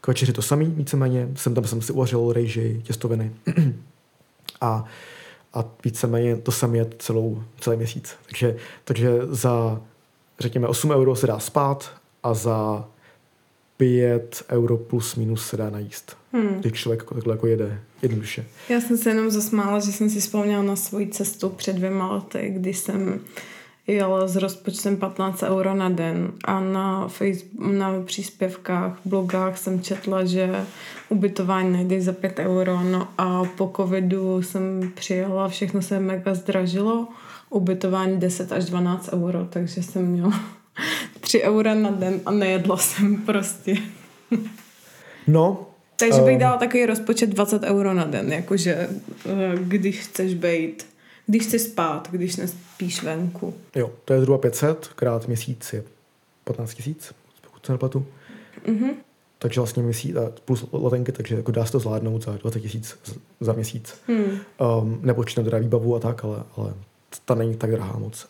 K večeři to samý, víceméně. Sem tam jsem si uvařil rejži, těstoviny. A víceméně to jsem jet celý měsíc. Takže za, řekněme, 8 euro se dá spát a za 5 euro plus minus se dá najíst. Když člověk takhle jako jede jednoduše. Já jsem se jenom zasmála, že jsem si vzpomněla na svoji cestu před 2 lety, kdy jsem jela s rozpočtem 15 euro na den a na příspěvkách, blogách jsem četla, že ubytování najdej za 5 euro, no a po covidu jsem přijela, všechno se mega zdražilo, ubytování 10 až 12 euro, takže jsem měla 3 eura na den a nejedla jsem prostě. No. Takže bych dala takový rozpočet 20 euro na den, jakože když chceš bejt, když chceš spát, když nespíš venku. Jo, to je zhruba 500 krát měsíc je 15 000, pokud se neplatu. Mm-hmm. Takže vlastně měsíc plus letenky, takže jako dá se to zvládnout za 20 000 za měsíc. Nepočítám teda výbavu a tak, ale ta není tak drahá moc.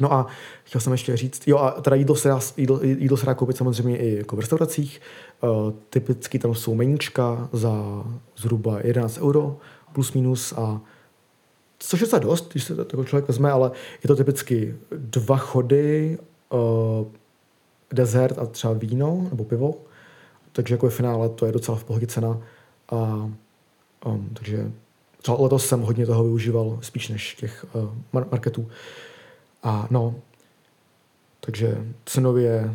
No a chtěl jsem ještě říct, jo, a teda jídlo se dá koupit samozřejmě i jako v restauracích. Typicky tam jsou meníčka za zhruba 11 euro plus minus, a což je za dost, když se takový člověk vezme, ale je to typicky 2 chody, dezert a třeba víno nebo pivo, takže jako v finále to je docela v pohodě cena. Takže třeba letos jsem hodně toho využíval spíš než těch marketů. A no, takže cenově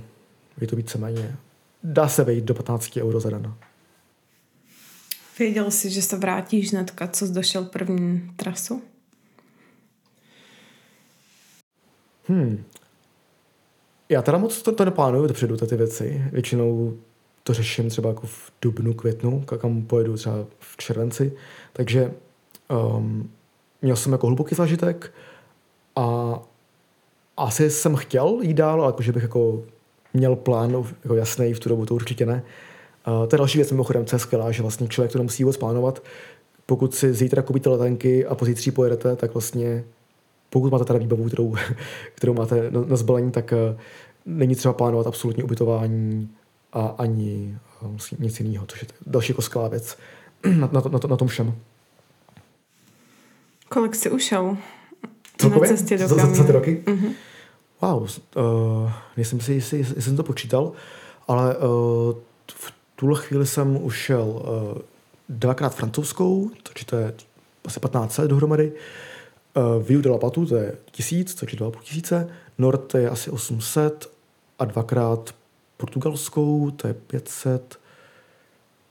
je to víceméně. Dá se vejít do 15 euro za den. Věděl jsi, že se vrátíš hnedka, co jsi došel první trasu? Já teda moc to neplánuju dopředu, ty věci. Většinou to řeším třeba jako v dubnu, květnu, kam pojedu třeba v červenci. Takže měl jsem jako hluboký zážitek a asi jsem chtěl jít dál, ale jakože bych jako měl plán jako jasný v tu dobu, to určitě ne. To je další věc mimochodem, co je skvělá, že vlastně člověk to nemusí vůbec plánovat. Pokud si zítra koupíte letenky a pozítří pojedete, tak vlastně, pokud máte teda výbavu, kterou máte na zbalení, tak není třeba plánovat absolutně ubytování a ani nic jiného, což je další jako skvělá věc na tom všem. Kolik jsi ušel? Na cestě do Kamenu. Za ty roky? Mm-hmm. Wow, nejsem si jistý, jestli jsem to počítal, ale v tuhle chvíli jsem ušel 2krát francouzskou, takže to je asi 1500 dohromady, Viu de la Patu, to je 1000, takže 2500, Nord je asi 800 a 2krát portugalskou, to je 500,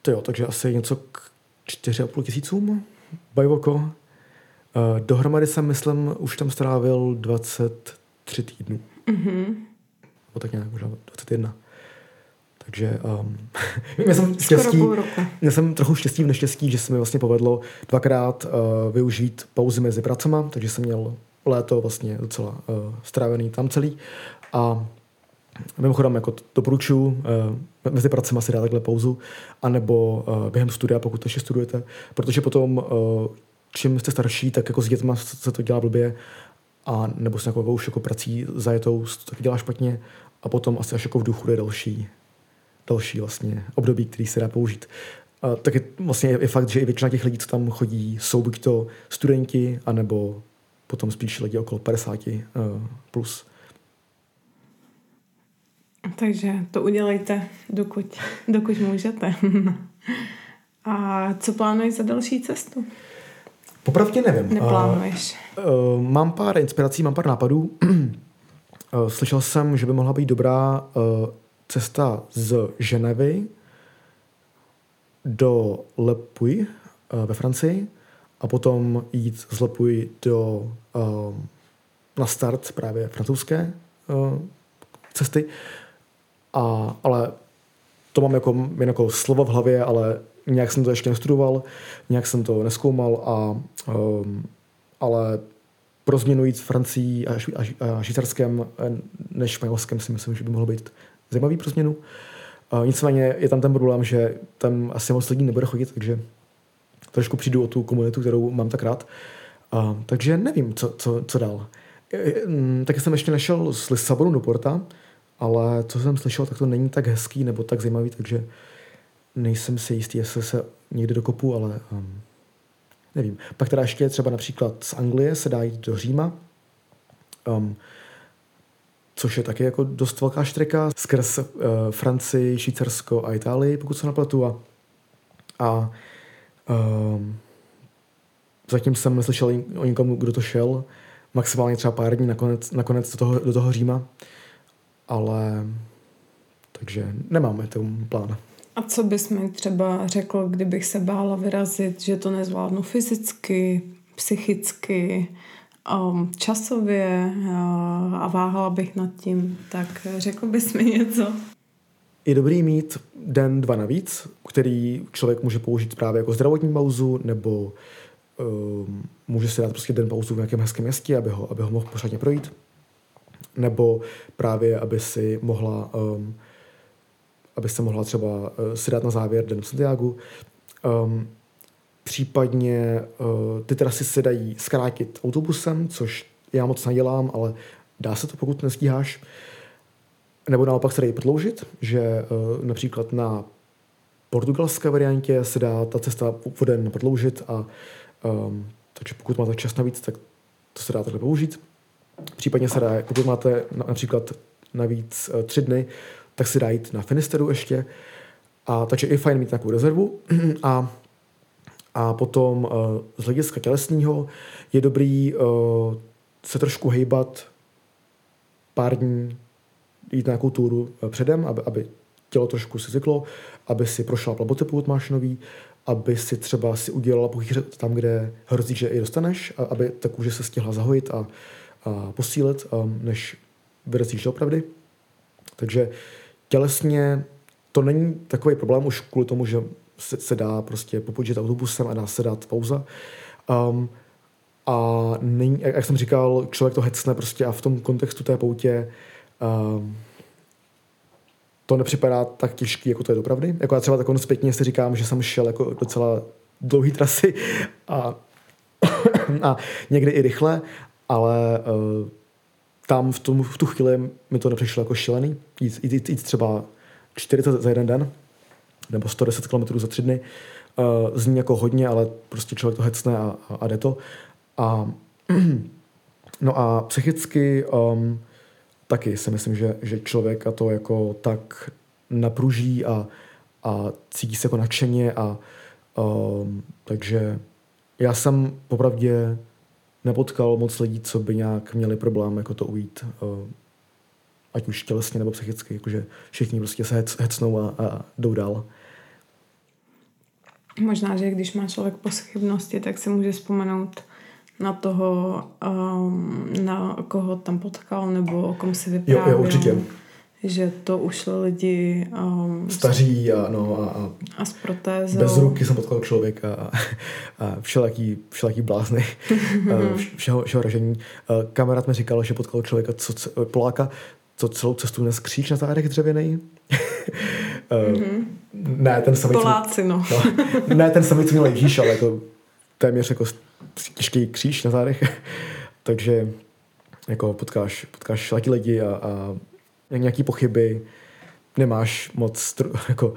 to jo, takže asi něco k 4,5 tisícům, bajvoko. Dohromady jsem, myslím, už tam strávil 23 týdnů. Mm-hmm. O tak nějak, možná 21. Takže já jsem trochu štěstí v neštěstí, že se mi vlastně povedlo dvakrát využít pauzy mezi pracama, takže jsem měl léto vlastně docela strávený tam celý. A mimochodem jako doporučuji, mezi pracema si dá takhle pauzu, anebo během studia, pokud ještě studujete, protože potom, čím jste starší, tak jako s dětma se to dělá blbě, a nebo s nějakou už jako prací zajetou se to taky dělá špatně, a potom asi až jako v duchu je další vlastně období, který se dá použít. A taky vlastně je fakt, že i většina těch lidí, co tam chodí, jsou buď to studenti, anebo potom spíš lidi okolo 50 plus. Takže to udělejte, dokud můžete. A co plánuješ za další cestu? Popravdě nevím. Neplánuješ? Mám pár inspirací, mám pár nápadů. Slyšel jsem, že by mohla být dobrá cesta z Ženevy do Le Puy ve Francii a potom jít z Le Puy na start právě francouzské cesty. Ale to mám jen jako slovo v hlavě, ale nějak jsem to ještě nestudoval, nějak jsem to neskoumal, ale pro změnu jít s Francií a Švýcarskem než Španělskem si myslím, že by mohlo být zajímavý pro změnu. Nicméně je tam ten problém, že tam asi moc lidí nebude chodit, takže trošku přijdu o tu komunitu, kterou mám tak rád. Takže nevím, co dál. Taky jsem ještě nešel z Lisabonu do Porta, ale co jsem slyšel, tak to není tak hezký nebo tak zajímavý, takže nejsem si jistý, jestli se někdy dokopu, ale nevím. Pak teda ještě třeba například z Anglie se dá jít do Říma, což je taky jako dost velká štreka skrz Francii, Švýcarsko a Itálii, pokud se napletu. Zatím jsem neslyšel o někomu, kdo to šel, maximálně třeba pár dní nakonec do toho Říma, ale takže nemáme ten plán. A co bys mi třeba řekl, kdybych se bála vyrazit, že to nezvládnu fyzicky, psychicky, časově a váhala bych nad tím, tak řekl bys mi něco? Je dobrý mít den, dva navíc, který člověk může použít právě jako zdravotní pauzu, nebo může si dát prostě den pauzu v nějakém hezkém městě, aby ho mohl pořádně projít, nebo právě, aby si mohla... abyste mohla třeba si dát na závěr den v Santiagu. Případně ty trasy se dají zkrátit autobusem, což já moc nedělám, ale dá se to, pokud nestíháš. Nebo naopak se dají prodloužit, že například na portugalské variantě se dá ta cesta o den prodloužit, a takže pokud máte čas navíc, tak to se dá takhle použít. Případně se dá, pokud máte například navíc 3 dny, tak si dá jít na Finisterru ještě. A takže je fajn mít takovou rezervu. A potom z hlediska tělesního je dobrý se trošku hejbat pár dní, jít na nějakou túru předem, aby tělo trošku si zvyklo, aby si prošla boty, pokud máš nový, aby si třeba si udělala puchýře tam, kde hrozí, že i dostaneš, aby ta kůže se stihla zahojit a posílit, než vyrazíš do opravdy. Takže tělesně to není takový problém už kvůli tomu, že se dá prostě popodžet autobusem a dá se dát pauza. A není, jak jsem říkal, člověk to hecne prostě a v tom kontextu té poutě to nepřipadá tak těžký, jako to je dopravdy. Jako já třeba takovou zpětně si říkám, že jsem šel jako docela dlouhý trasy a někdy i rychle, ale tam v tu chvíli mi to nepřišlo jako šílený. Jít třeba 40 za jeden den nebo 110 km za 3 dny zní jako hodně, ale prostě člověk to hecne a jde to. A psychicky taky si myslím, že člověka to jako tak napruží a cítí se jako nadšeně. Takže já jsem popravdě nepotkal moc lidí, co by nějak měli problém jako to ujít ať už tělesně nebo psychicky, jakože všichni prostě se hecnou a jdou dál. Možná, že když má člověk pochybnosti, tak si může vzpomenout na toho, na koho tam potkal, nebo o kom si vyprávěl. Jo, určitě. Že to ušli lidi staří a s protézou. Bez ruky jsem potkal člověka a všelaký blázny, všeho ražení. Kamarád mi říkal, že potkal člověka, Poláka, co celou cestu dnes kříž na zádech dřevěnej. Ne ten samý, Poláci, co měl Ježíš, ale jako téměř jako těžký kříž na zádech. Takže jako potkáš šlatí lidi a nějaký pochyby, nemáš moc jako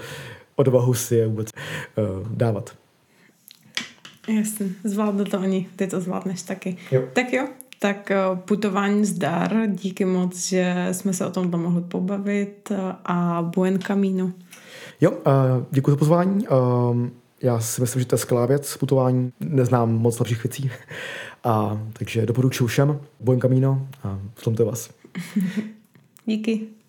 odvahu si je vůbec dávat. Jasně, zvládl to oni, ty to zvládneš taky. Jo. Tak putování zdar, díky moc, že jsme se o tomto mohli pobavit a buen camino. Jo, děkuji za pozvání. Já si myslím, že to je skvělá věc, putování. Neznám moc lepších věcí. Takže doporučuji všem buen camino a v tom to je vás. Díky.